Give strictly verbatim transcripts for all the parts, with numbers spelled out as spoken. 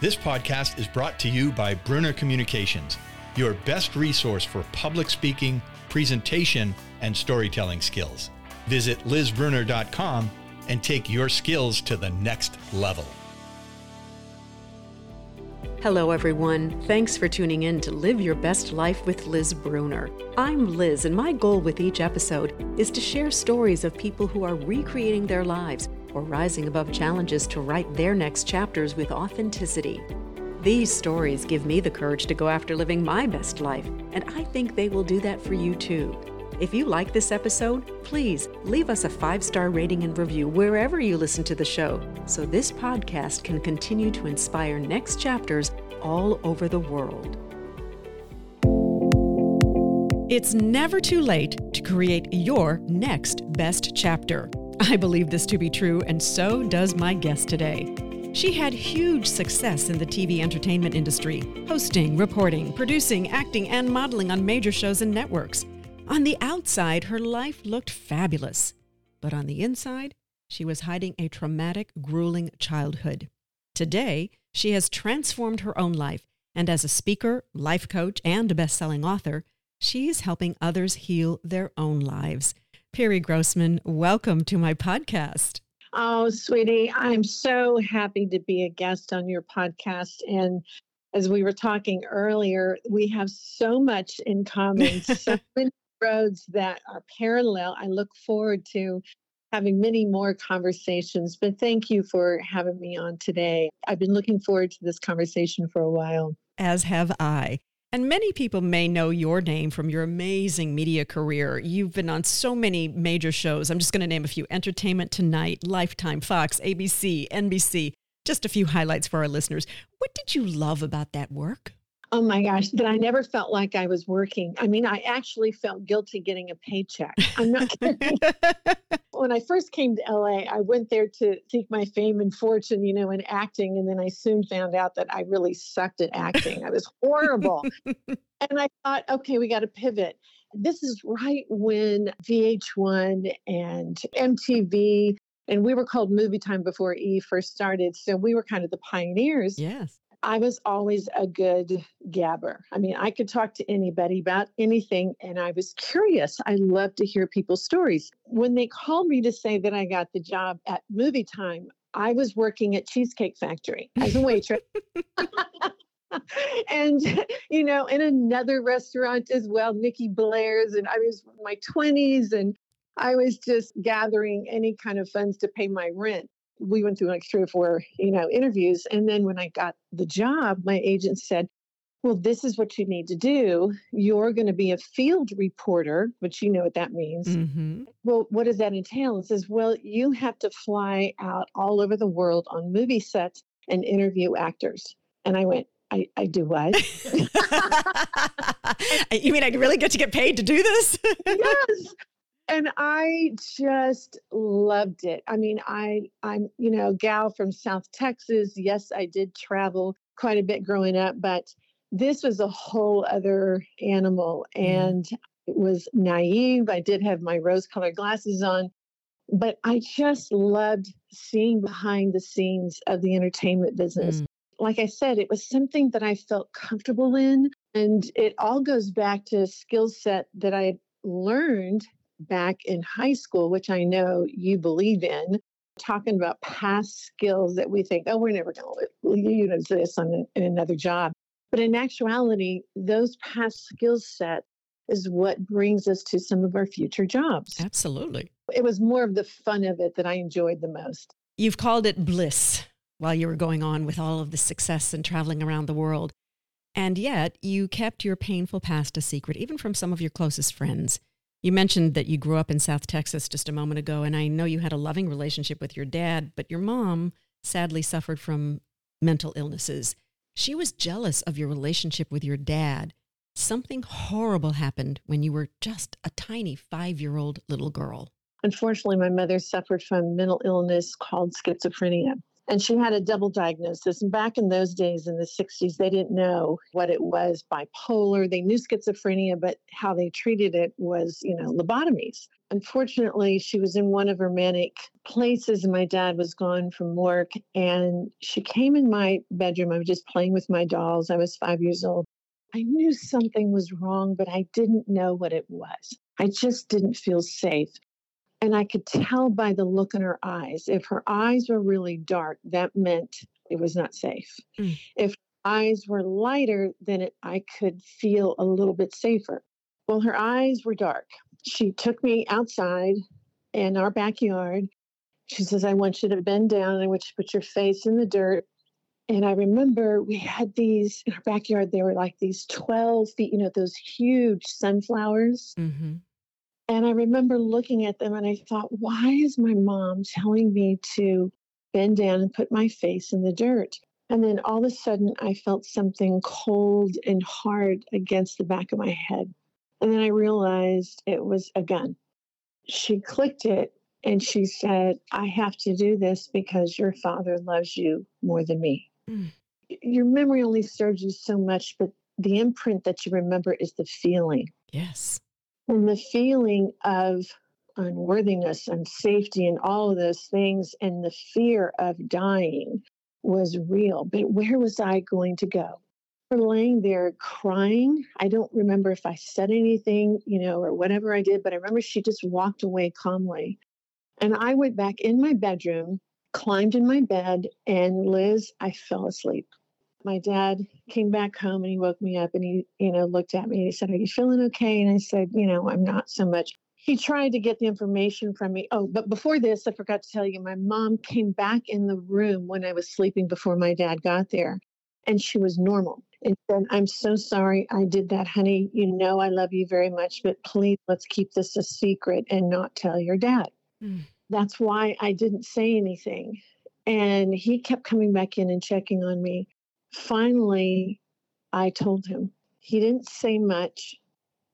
This podcast is brought to you by Brunner Communications, your best resource for public speaking, presentation, and storytelling skills. Visit Liz Brunner dot com and take your skills to the next level. Hello, everyone. Thanks for tuning in to Live Your Best Life with Liz Brunner. I'm Liz, and my goal with each episode is to share stories of people who are recreating their lives or rising above challenges to write their next chapters with authenticity. These stories give me the courage to go after living my best life, and I think they will do that for you too. If you like this episode, please leave us a five-star rating and review wherever you listen to the show, so this podcast can continue to inspire next chapters all over the world. It's never too late to create your next best chapter. I believe this to be true, and so does my guest today. She had huge success in the T V entertainment industry, hosting, reporting, producing, acting, and modeling on major shows and networks. On the outside, her life looked fabulous, but on the inside, she was hiding a traumatic, grueling childhood. Today, she has transformed her own life, and as a speaker, life coach, and a best-selling author, she's helping others heal their own lives. Pirie Grossman, welcome to my podcast. Oh, sweetie, I'm so happy to be a guest on your podcast, and as we were talking earlier, we have so much in common, so many roads that are parallel. I look forward to having many more conversations, but thank you for having me on today. I've been looking forward to this conversation for a while. As have I. And many people may know your name from your amazing media career. You've been on so many major shows. I'm just going to name a few: Entertainment Tonight, Lifetime, Fox, A B C, N B C. Just a few highlights for our listeners. What did you love about that work? Oh my gosh, that I never felt like I was working. I mean, I actually felt guilty getting a paycheck. I'm not kidding. When I first came to L A, I went there to seek my fame and fortune, you know, in acting. And then I soon found out that I really sucked at acting. I was horrible. And I thought, okay, we got to pivot. This is right when V H one and M T V, and we were called Movie Time before E first started. So we were kind of the pioneers. Yes. I was always a good gabber. I mean, I could talk to anybody about anything, and I was curious. I loved to hear people's stories. When they called me to say that I got the job at Movie Time, I was working at Cheesecake Factory as a waitress. And, you know, in another restaurant as well, Nikki Blair's, and I was in my twenties, and I was just gathering any kind of funds to pay my rent. We went through like three or four, you know, interviews. And then when I got the job, my agent said, well, this is what you need to do. You're going to be a field reporter, which you know what that means. Mm-hmm. Well, what does that entail? It says, well, you have to fly out all over the world on movie sets and interview actors. And I went, I, I do what? You mean I really get to get paid to do this? Yes. And I just loved it. I mean, I, I'm, you know, gal from South Texas. Yes, I did travel quite a bit growing up, but this was a whole other animal. And it was naive. I did have my rose-colored glasses on, but I just loved seeing behind the scenes of the entertainment business. Mm. Like I said, it was something that I felt comfortable in. And it all goes back to a skill set that I had learned back in high school, which I know you believe in, talking about past skills that we think, oh, we're never going to use this on in another job. But in actuality, those past skill sets is what brings us to some of our future jobs. Absolutely. It was more of the fun of it that I enjoyed the most. You've called it bliss while you were going on with all of the success and traveling around the world. And yet you kept your painful past a secret, even from some of your closest friends. You mentioned that you grew up in South Texas just a moment ago, and I know you had a loving relationship with your dad, but your mom sadly suffered from mental illnesses. She was jealous of your relationship with your dad. Something horrible happened when you were just a tiny five-year-old little girl. Unfortunately, my mother suffered from mental illness called schizophrenia. And she had a double diagnosis. And back in those days, in the sixties, they didn't know what it was, bipolar. They knew schizophrenia, but how they treated it was, you know, lobotomies. Unfortunately, she was in one of her manic places, and my dad was gone from work. And she came in my bedroom. I was just playing with my dolls. I was five years old. I knew something was wrong, but I didn't know what it was. I just didn't feel safe. And I could tell by the look in her eyes. If her eyes were really dark, that meant it was not safe. Mm. If her eyes were lighter, then it, I could feel a little bit safer. Well, her eyes were dark. She took me outside in our backyard. She says, I want you to bend down. I want you to put your face in the dirt. And I remember we had these, in our backyard, they were like these twelve feet, you know, those huge sunflowers. Mm-hmm. And I remember looking at them and I thought, why is my mom telling me to bend down and put my face in the dirt? And then all of a sudden I felt something cold and hard against the back of my head. And then I realized it was a gun. She clicked it and she said, I have to do this because your father loves you more than me. Mm. Your memory only serves you so much, but the imprint that you remember is the feeling. Yes. And the feeling of unworthiness and safety and all of those things and the fear of dying was real. But where was I going to go? We're laying there crying. I don't remember if I said anything, you know, or whatever I did, but I remember she just walked away calmly. And I went back in my bedroom, climbed in my bed, and Liz, I fell asleep. My dad came back home and he woke me up and he, you know, looked at me and he said, are you feeling okay? And I said, you know, I'm not so much. He tried to get the information from me. Oh, but before this, I forgot to tell you, my mom came back in the room when I was sleeping before my dad got there and she was normal. And said, I'm so sorry I did that, honey. You know, I love you very much, but please let's keep this a secret and not tell your dad. Mm. That's why I didn't say anything. And he kept coming back in and checking on me. Finally, I told him. He didn't say much.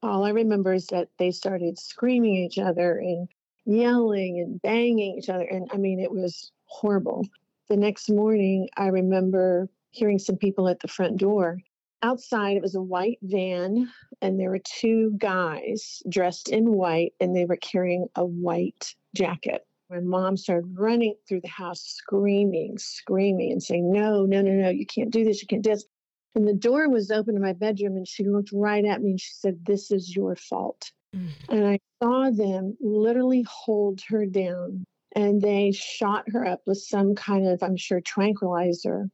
All I remember is that they started screaming at each other and yelling and banging each other. And I mean, it was horrible. The next morning, I remember hearing some people at the front door. Outside, it was a white van, and there were two guys dressed in white, and they were carrying a white jacket. My mom started running through the house, screaming, screaming and saying, no, no, no, no, you can't do this. You can't do this. And the door was open to my bedroom and she looked right at me and she said, this is your fault. Mm-hmm. And I saw them literally hold her down and they shot her up with some kind of, I'm sure, tranquilizer.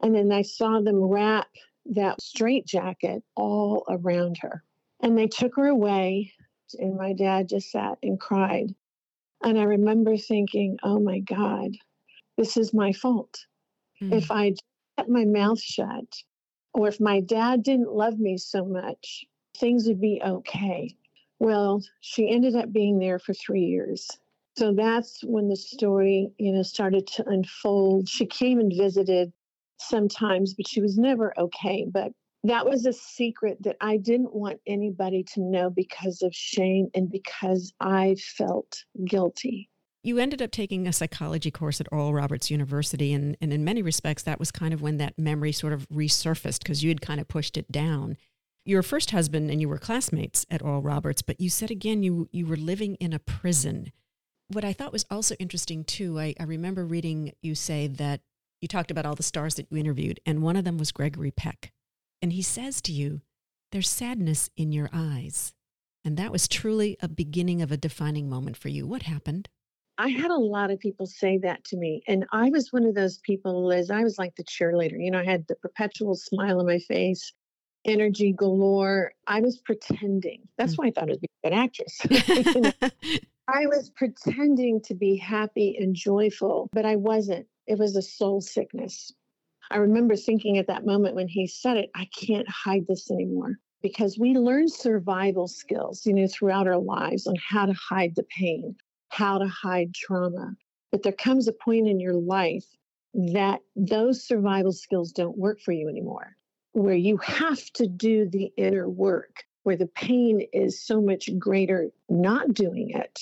And then I saw them wrap that straitjacket all around her. And they took her away and my dad just sat and cried. And I remember thinking, oh, my God, this is my fault. Mm. If I kept my mouth shut or if my dad didn't love me so much, things would be okay. Well, she ended up being there for three years. So that's when the story, you know, started to unfold. She came and visited sometimes, but she was never okay. But that was a secret that I didn't want anybody to know because of shame and because I felt guilty. You ended up taking a psychology course at Oral Roberts University, and, and in many respects, that was kind of when that memory sort of resurfaced because you had kind of pushed it down. Your first husband and you were classmates at Oral Roberts, but you said again you, you were living in a prison. What I thought was also interesting, too, I, I remember reading you say that you talked about all the stars that you interviewed, and one of them was Gregory Peck. And he says to you, there's sadness in your eyes. And that was truly a beginning of a defining moment for you. What happened? I had a lot of people say that to me. And I was one of those people, Liz, I was like the cheerleader. You know, I had the perpetual smile on my face, energy galore. I was pretending. That's mm-hmm. why I thought I was a good actress. You know? I was pretending to be happy and joyful, but I wasn't. It was a soul sickness. I remember thinking at that moment when he said it, I can't hide this anymore, because we learn survival skills, you know, throughout our lives on how to hide the pain, how to hide trauma. But there comes a point in your life that those survival skills don't work for you anymore, where you have to do the inner work, where the pain is so much greater not doing it.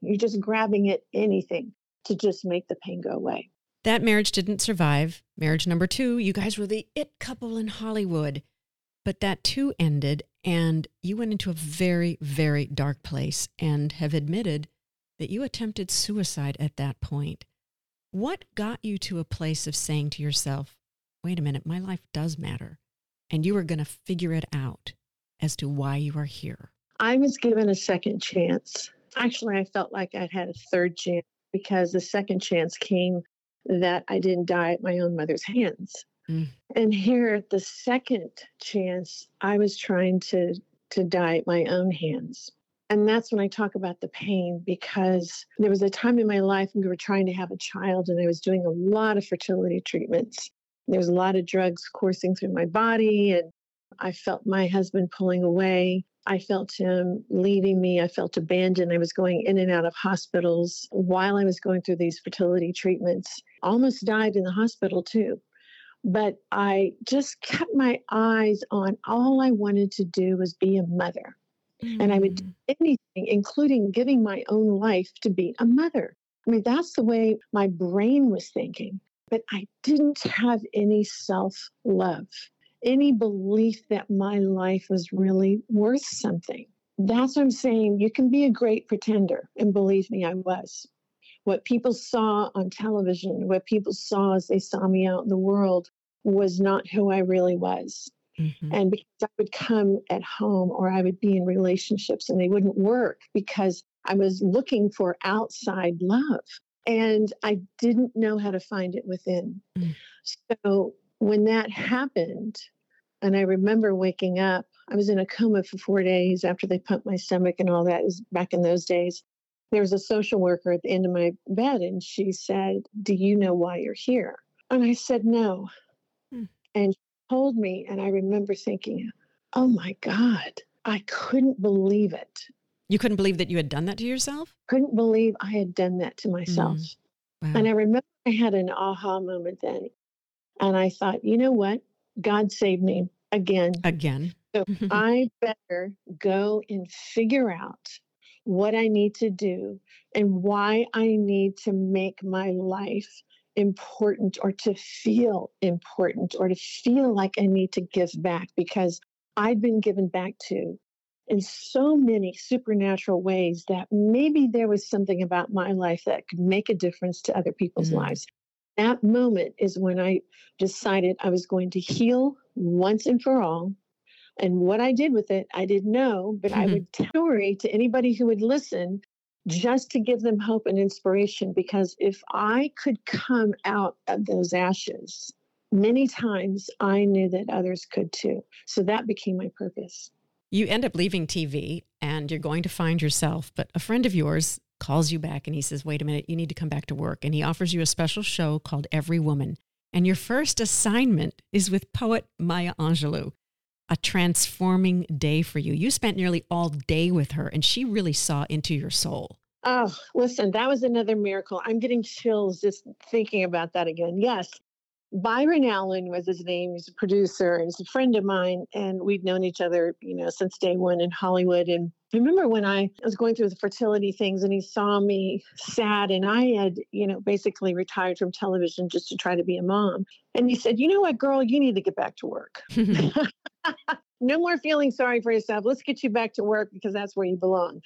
You're just grabbing at anything to just make the pain go away. That marriage didn't survive. Marriage number two, you guys were the it couple in Hollywood. But that too ended, and you went into a very, very dark place and have admitted that you attempted suicide at that point. What got you to a place of saying to yourself, wait a minute, my life does matter, and you were going to figure it out as to why you are here? I was given a second chance. Actually, I felt like I'd had a third chance, because the second chance came that I didn't die at my own mother's hands. Mm. And here at the second chance, I was trying to, to die at my own hands. And that's when I talk about the pain, because there was a time in my life when we were trying to have a child, and I was doing a lot of fertility treatments. There was a lot of drugs coursing through my body, and I felt my husband pulling away. I felt him leaving me. I felt abandoned. I was going in and out of hospitals while I was going through these fertility treatments. Almost died in the hospital too. But I just kept my eyes on, all I wanted to do was be a mother. Mm. And I would do anything, including giving my own life to be a mother. I mean, that's the way my brain was thinking. But I didn't have any self-love, any belief that my life was really worth something. That's what I'm saying. You can be a great pretender. And believe me, I was. What people saw on television, what people saw as they saw me out in the world, was not who I really was. Mm-hmm. And because I would come at home, or I would be in relationships and they wouldn't work because I was looking for outside love, and I didn't know how to find it within. Mm. So when that happened, and I remember waking up, I was in a coma for four days after they pumped my stomach and all that. It was back in those days. There was a social worker at the end of my bed, and she said, do you know why you're here? And I said, no. Hmm. And she told me, and I remember thinking, oh my God, I couldn't believe it. You couldn't believe that you had done that to yourself? Couldn't believe I had done that to myself. Mm. Wow. And I remember I had an aha moment then. And I thought, you know what? God saved me again. Again. So I better go and figure out what I need to do and why I need to make my life important, or to feel important, or to feel like I need to give back, because I'd been given back to in so many supernatural ways that maybe there was something about my life that could make a difference to other people's mm-hmm. lives. That moment is when I decided I was going to heal once and for all. And what I did with it, I didn't know, but mm-hmm. I would tell the story to anybody who would listen, just to give them hope and inspiration. Because if I could come out of those ashes many times, I knew that others could too. So that became my purpose. You end up leaving T V and you're going to find yourself, but a friend of yours calls you back and he says, wait a minute, you need to come back to work. And he offers you a special show called Every Woman. And your first assignment is with poet Maya Angelou. A transforming day for you. You spent nearly all day with her, and she really saw into your soul. Oh, listen, that was another miracle. I'm getting chills just thinking about that again. Yes. Byron Allen was his name. He's a producer. He's a friend of mine, and we've known each other, you know, since day one in Hollywood. And I remember when I was going through the fertility things, and he saw me sad, and I had, you know, basically retired from television just to try to be a mom. And he said, you know what, girl, you need to get back to work. No more feeling sorry for yourself. Let's get you back to work, because that's where you belong.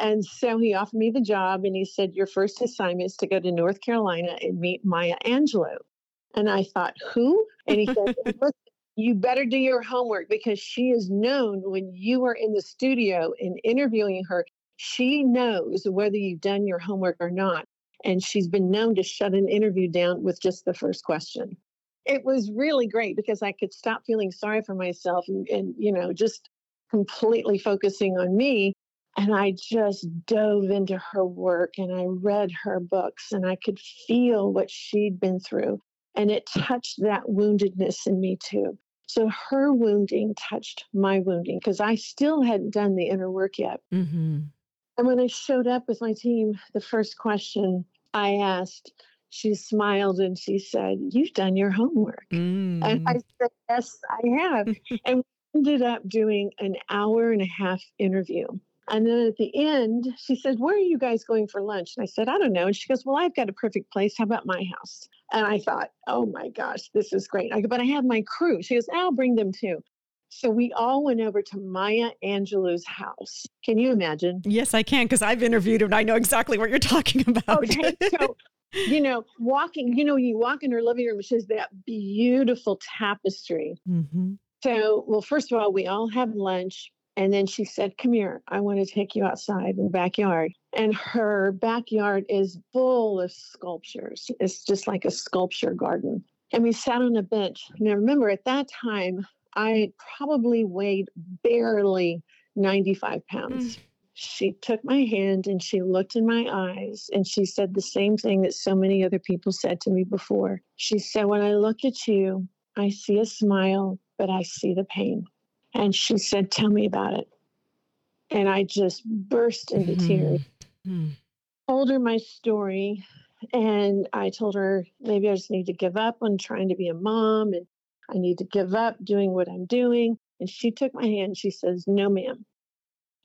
And so he offered me the job, and he said, your first assignment is to go to North Carolina and meet Maya Angelou. And I thought, who? And he said, listen, you better do your homework, because she is known when you are in the studio and interviewing her. She knows whether you've done your homework or not. And she's been known to shut an interview down with just the first question. It was really great, because I could stop feeling sorry for myself and, and, you know, just completely focusing on me. And I just dove into her work, and I read her books, and I could feel what she'd been through. And it touched that woundedness in me too. So her wounding touched my wounding, because I still hadn't done the inner work yet. Mm-hmm. And when I showed up with my team, the first question I asked, she smiled and she said, you've done your homework. Mm. And I said, yes, I have. And we ended up doing an hour and a half interview. And then at the end, she said, where are you guys going for lunch? And I said, I don't know. And she goes, well, I've got a perfect place. How about my house? And I thought, oh, my gosh, this is great. I go, but I have my crew. She goes, I'll bring them, too. So we all went over to Maya Angelou's house. Can you imagine? Yes, I can, because I've interviewed her and I know exactly what you're talking about. Okay, so, you know, walking, you know, you walk in her living room, she has that beautiful tapestry. Mm-hmm. So, well, first of all, we all have lunch. And then she said, come here, I want to take you outside in the backyard. And her backyard is full of sculptures. It's just like a sculpture garden. And we sat on a bench. Now, remember, at that time, I probably weighed barely ninety-five pounds. Mm. She took my hand and she looked in my eyes and she said the same thing that so many other people said to me before. She said, when I look at you, I see a smile, but I see the pain. And she said, tell me about it. And I just burst into mm-hmm. tears. Mm-hmm. Told her my story. And I told her, maybe I just need to give up on trying to be a mom. And I need to give up doing what I'm doing. And she took my hand. She says, no, ma'am,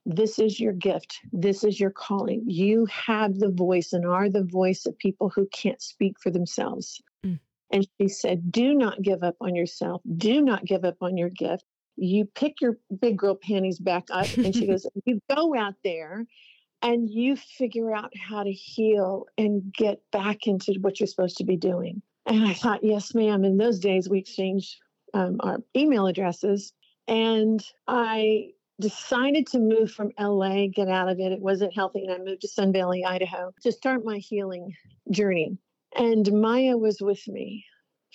this is your gift. This is your calling. You have the voice and are the voice of people who can't speak for themselves. Mm. And she said, do not give up on yourself. Do not give up on your gift. You pick your big girl panties back up. And she goes, you go out there and you figure out how to heal and get back into what you're supposed to be doing. And I thought, yes, ma'am. In those days, we exchanged um, our email addresses. And I decided to move from L A, get out of it. It wasn't healthy. And I moved to Sun Valley, Idaho, to start my healing journey. And Maya was with me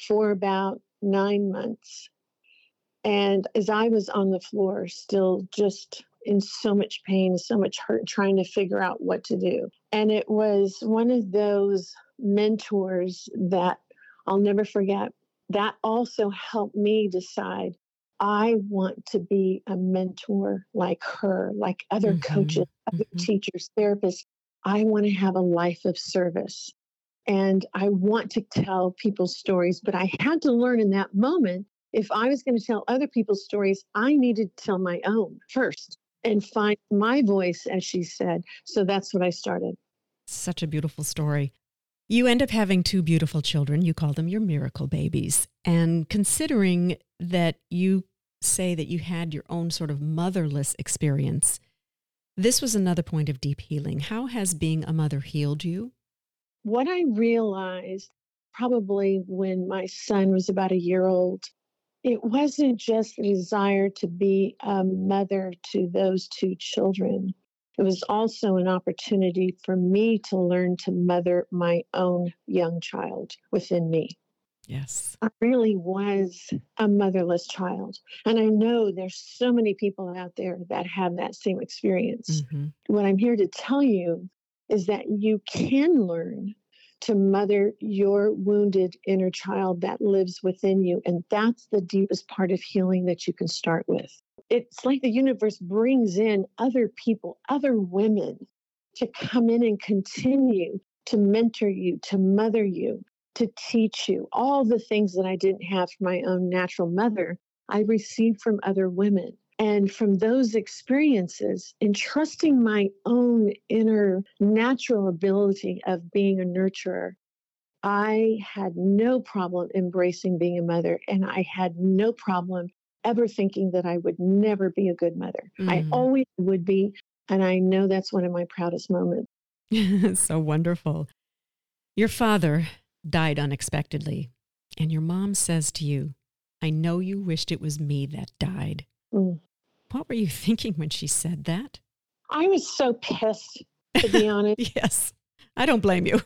for about nine months. And as I was on the floor, still just in so much pain, so much hurt, trying to figure out what to do. And it was one of those mentors that I'll never forget. That also helped me decide I want to be a mentor like her, like other mm-hmm. coaches, other mm-hmm. teachers, therapists. I want to have a life of service. And I want to tell people stories. But I had to learn in that moment, if I was going to tell other people's stories, I needed to tell my own first and find my voice, as she said. So that's what I started. Such a beautiful story. You end up having two beautiful children. You call them your miracle babies. And considering that you say that you had your own sort of motherless experience, this was another point of deep healing. How has being a mother healed you? What I realized probably when my son was about a year old, it wasn't just the desire to be a mother to those two children. It was also an opportunity for me to learn to mother my own young child within me. Yes. I really was a motherless child. And I know there's so many people out there that have that same experience. Mm-hmm. What I'm here to tell you is that you can learn to mother your wounded inner child that lives within you. And that's the deepest part of healing that you can start with. It's like the universe brings in other people, other women to come in and continue to mentor you, to mother you, to teach you. All the things that I didn't have from my own natural mother, I received from other women. And from those experiences, in trusting my own inner natural ability of being a nurturer, I had no problem embracing being a mother. And I had no problem ever thinking that I would never be a good mother. Mm. I always would be. And I know that's one of my proudest moments. So wonderful. Your father died unexpectedly. And your mom says to you, I know you wished it was me that died. Mm. What were you thinking when she said that? I was so pissed, to be honest. Yes. I don't blame you.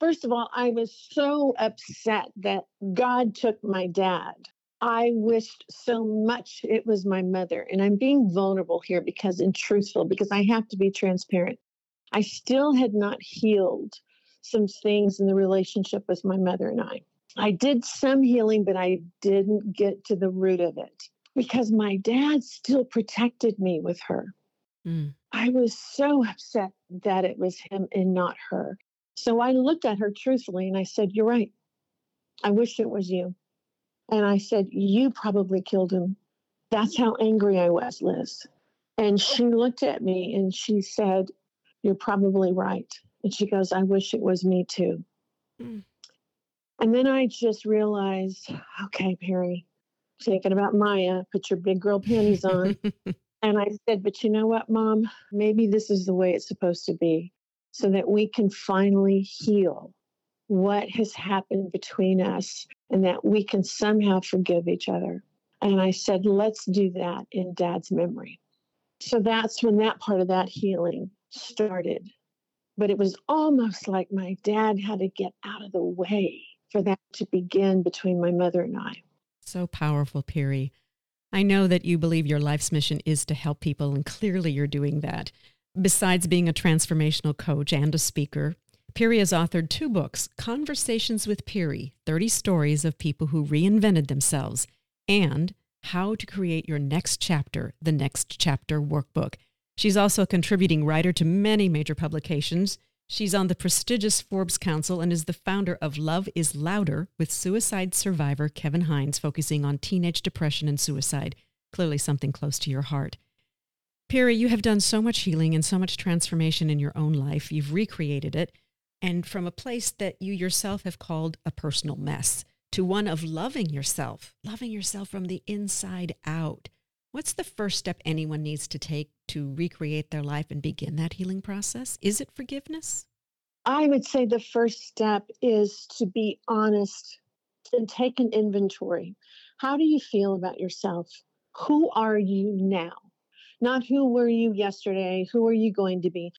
First of all, I was so upset that God took my dad. I wished so much it was my mother. And I'm being vulnerable here because and truthful, because I have to be transparent. I still had not healed some things in the relationship with my mother and I. I did some healing, but I didn't get to the root of it. Because my dad still protected me with her. Mm. I was so upset that it was him and not her. So I looked at her truthfully and I said, you're right. I wish it was you. And I said, you probably killed him. That's how angry I was, Liz. And she looked at me and she said, "You're probably right." And she goes, "I wish it was me too." Mm. And then I just realized, okay, Pirie, thinking about Maya, put your big girl panties on. And I said, "But you know what, Mom? Maybe this is the way it's supposed to be, so that we can finally heal what has happened between us and that we can somehow forgive each other." And I said, "Let's do that in Dad's memory." So that's when that part of that healing started. But it was almost like my dad had to get out of the way for that to begin between my mother and I. So powerful, Pirie. I know that you believe your life's mission is to help people, and clearly you're doing that. Besides being a transformational coach and a speaker, Pirie has authored two books, Conversations with Pirie, thirty Stories of People Who Reinvented Themselves, and How to Create Your Next Chapter, the Next Chapter Workbook. She's also a contributing writer to many major publications. She's on the prestigious Forbes Council and is the founder of Love is Louder with suicide survivor Kevin Hines, focusing on teenage depression and suicide. Clearly something close to your heart. Pirie, you have done so much healing and so much transformation in your own life. You've recreated it. And from a place that you yourself have called a personal mess to one of loving yourself, loving yourself from the inside out. What's the first step anyone needs to take to recreate their life and begin that healing process? Is it forgiveness? I would say the first step is to be honest and take an inventory. How do you feel about yourself? Who are you now? Not who were you yesterday? Who are you going to be?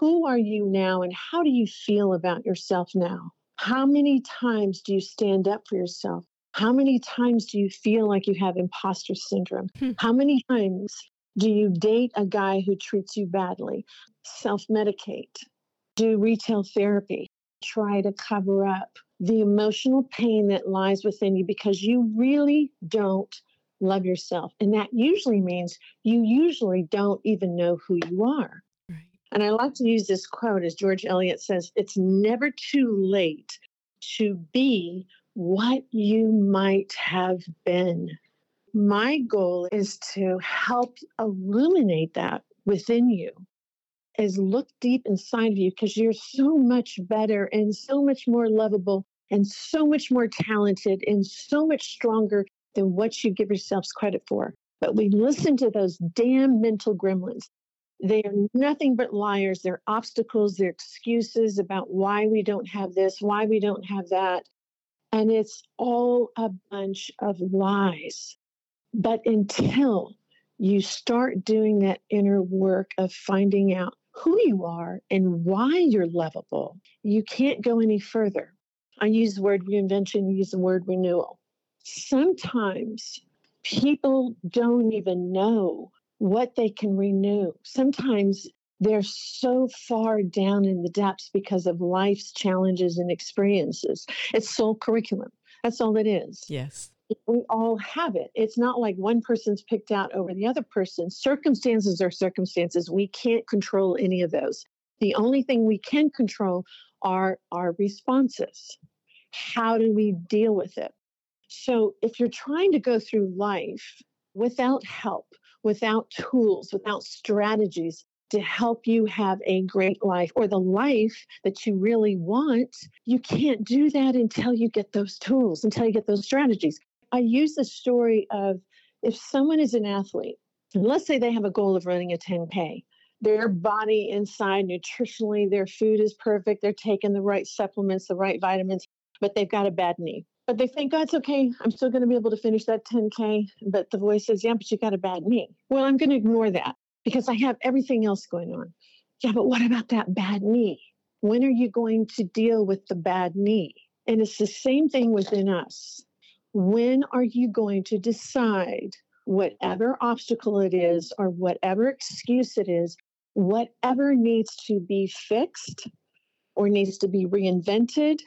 Who are you now, and how do you feel about yourself now? How many times do you stand up for yourself? How many times do you feel like you have imposter syndrome? Hmm. How many times do you date a guy who treats you badly? Self-medicate. Do retail therapy. Try to cover up the emotional pain that lies within you because you really don't love yourself. And that usually means you usually don't even know who you are. Right. And I like to use this quote, as George Eliot says, "It's never too late to be what you might have been." My goal is to help illuminate that within you, is look deep inside of you, because you're so much better and so much more lovable and so much more talented and so much stronger than what you give yourselves credit for. But we listen to those damn mental gremlins. They are nothing but liars. They're obstacles, they're excuses about why we don't have this, why we don't have that. And it's all a bunch of lies. But until you start doing that inner work of finding out who you are and why you're lovable, you can't go any further. I use the word reinvention, use the word renewal. Sometimes people don't even know what they can renew. Sometimes they're so far down in the depths because of life's challenges and experiences. It's soul curriculum. That's all it is. Yes. We all have it. It's not like one person's picked out over the other person. Circumstances are circumstances. We can't control any of those. The only thing we can control are our responses. How do we deal with it? So if you're trying to go through life without help, without tools, without strategies, to help you have a great life or the life that you really want, you can't do that until you get those tools, until you get those strategies. I use the story of if someone is an athlete, and let's say they have a goal of running a ten K, their body inside nutritionally, their food is perfect, they're taking the right supplements, the right vitamins, but they've got a bad knee. But they think, "Oh, it's okay. I'm still going to be able to finish that ten K. But the voice says, "Yeah, but you got a bad knee." Well, I'm going to ignore that, because I have everything else going on. Yeah, but what about that bad knee? When are you going to deal with the bad knee? And it's the same thing within us. When are you going to decide whatever obstacle it is or whatever excuse it is, whatever needs to be fixed or needs to be reinvented?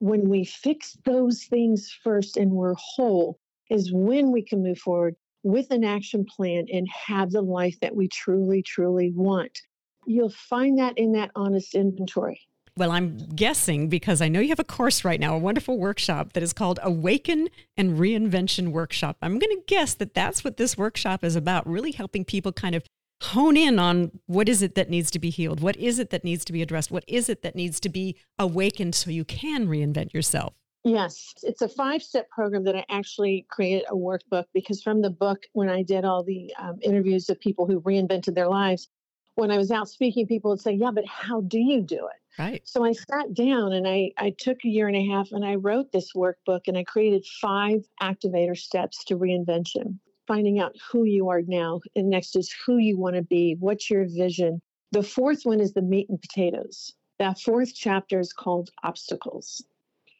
When we fix those things first and we're whole is when we can move forward with an action plan and have the life that we truly, truly want. You'll find that in that honest inventory. Well, I'm guessing, because I know you have a course right now, a wonderful workshop that is called Awaken and Reinvention Workshop. I'm going to guess that that's what this workshop is about, really helping people kind of hone in on what is it that needs to be healed? What is it that needs to be addressed? What is it that needs to be awakened so you can reinvent yourself? Yes. It's a five-step program that I actually created a workbook, because from the book, when I did all the um, interviews of people who reinvented their lives, when I was out speaking, people would say, yeah, but how do you do it? Right. So I sat down and I, I took a year and a half and I wrote this workbook and I created five activator steps to reinvention. Finding out who you are now, and next is who you want to be, what's your vision. The fourth one is the meat and potatoes. That fourth chapter is called obstacles.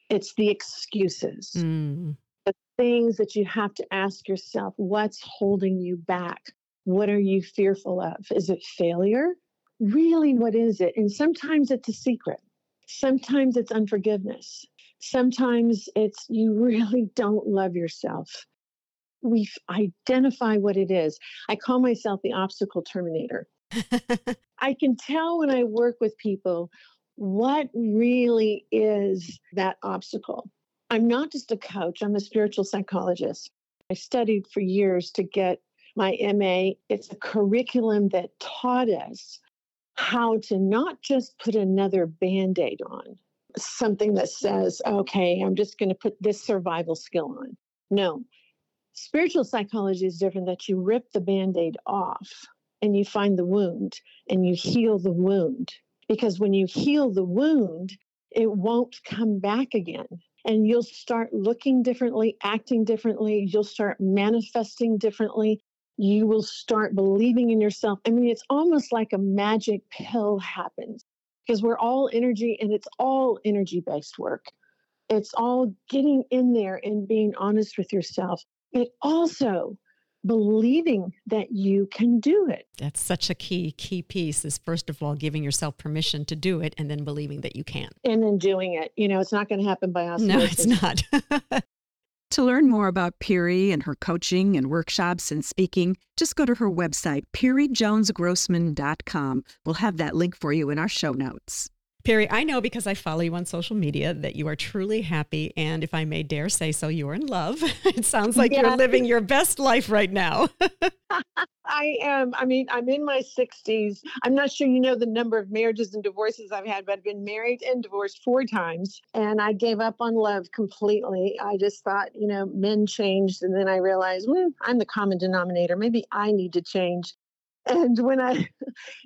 It's the excuses, mm. the things that you have to ask yourself, what's holding you back? What are you fearful of? Is it failure? Really, what is it? And sometimes it's a secret. Sometimes it's unforgiveness. Sometimes it's you really don't love yourself. We identify what it is. I call myself the obstacle terminator. I can tell when I work with people what really is that obstacle. I'm not just a coach. I'm a spiritual psychologist. I studied for years to get my M A. It's a curriculum that taught us how to not just put another Band-Aid on, something that says, okay, I'm just going to put this survival skill on. No. Spiritual psychology is different, that you rip the Band-Aid off and you find the wound and you heal the wound. Because when you heal the wound, it won't come back again. And you'll start looking differently, acting differently. You'll start manifesting differently. You will start believing in yourself. I mean, it's almost like a magic pill happens, because we're all energy and it's all energy-based work. It's all getting in there and being honest with yourself. It also believing that you can do it. That's such a key, key piece is, first of all, giving yourself permission to do it and then believing that you can. And then doing it. You know, it's not going to happen by osmosis. No, it's not. To learn more about Pirie and her coaching and workshops and speaking, just go to her website, Pirie Jones Grossman dot com. We'll have that link for you in our show notes. Pirie, I know, because I follow you on social media, that you are truly happy. And if I may dare say so, you are in love. It sounds like yeah. You're living your best life right now. I am. I mean, I'm in my sixties. I'm not sure you know the number of marriages and divorces I've had, but I've been married and divorced four times. And I gave up on love completely. I just thought, you know, men changed. And then I realized, well, I'm the common denominator. Maybe I need to change. And when I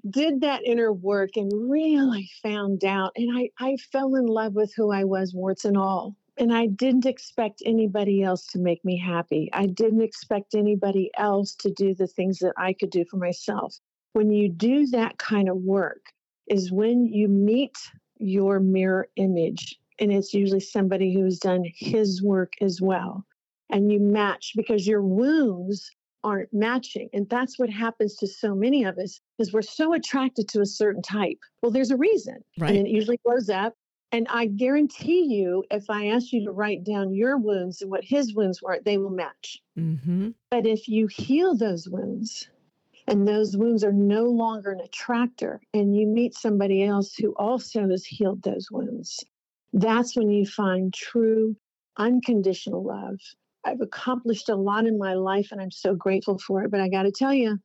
did that inner work and really found out, and I, I fell in love with who I was, warts and all. And I didn't expect anybody else to make me happy. I didn't expect anybody else to do the things that I could do for myself. When you do that kind of work is when you meet your mirror image. And it's usually somebody who's done his work as well. And you match, because your wounds aren't matching. And that's what happens to so many of us, is we're so attracted to a certain type. Well, there's a reason. Right. And it usually blows up. And I guarantee you, if I ask you to write down your wounds and what his wounds were, they will match. Mm-hmm. But if you heal those wounds, and those wounds are no longer an attractor, and you meet somebody else who also has healed those wounds, that's when you find true unconditional love. I've accomplished a lot in my life and I'm so grateful for it. But I got to tell you,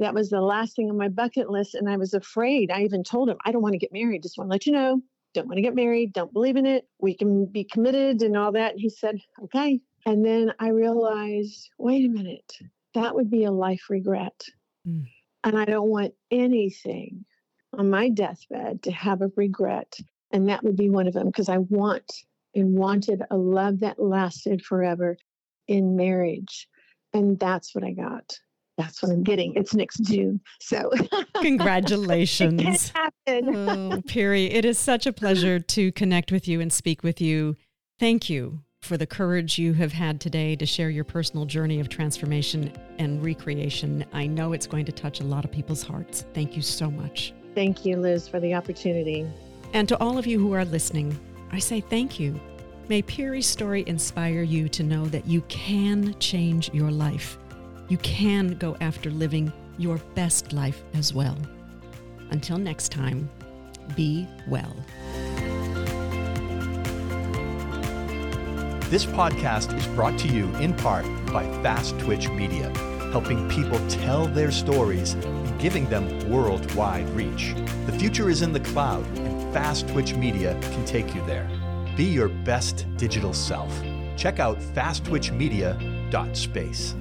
that was the last thing on my bucket list. And I was afraid. I even told him, I don't want to get married. Just want to let you know, don't want to get married. Don't believe in it. We can be committed and all that. And he said, okay. And then I realized, wait a minute, that would be a life regret. Mm. And I don't want anything on my deathbed to have a regret. And that would be one of them, because I want and wanted a love that lasted forever in marriage. And that's what I got. That's what I'm getting. It's next June. So congratulations. It can happen. Oh, Pirie, it is such a pleasure to connect with you and speak with you. Thank you for the courage you have had today to share your personal journey of transformation and recreation. I know it's going to touch a lot of people's hearts. Thank you so much. Thank you, Liz, for the opportunity. And to all of you who are listening, I say thank you. May Pirie's story inspire you to know that you can change your life. You can go after living your best life as well. Until next time, be well. This podcast is brought to you in part by Fast Twitch Media, helping people tell their stories giving them worldwide reach. The future is in the cloud, and Fast Twitch Media can take you there. Be your best digital self. Check out fast twitch media dot space.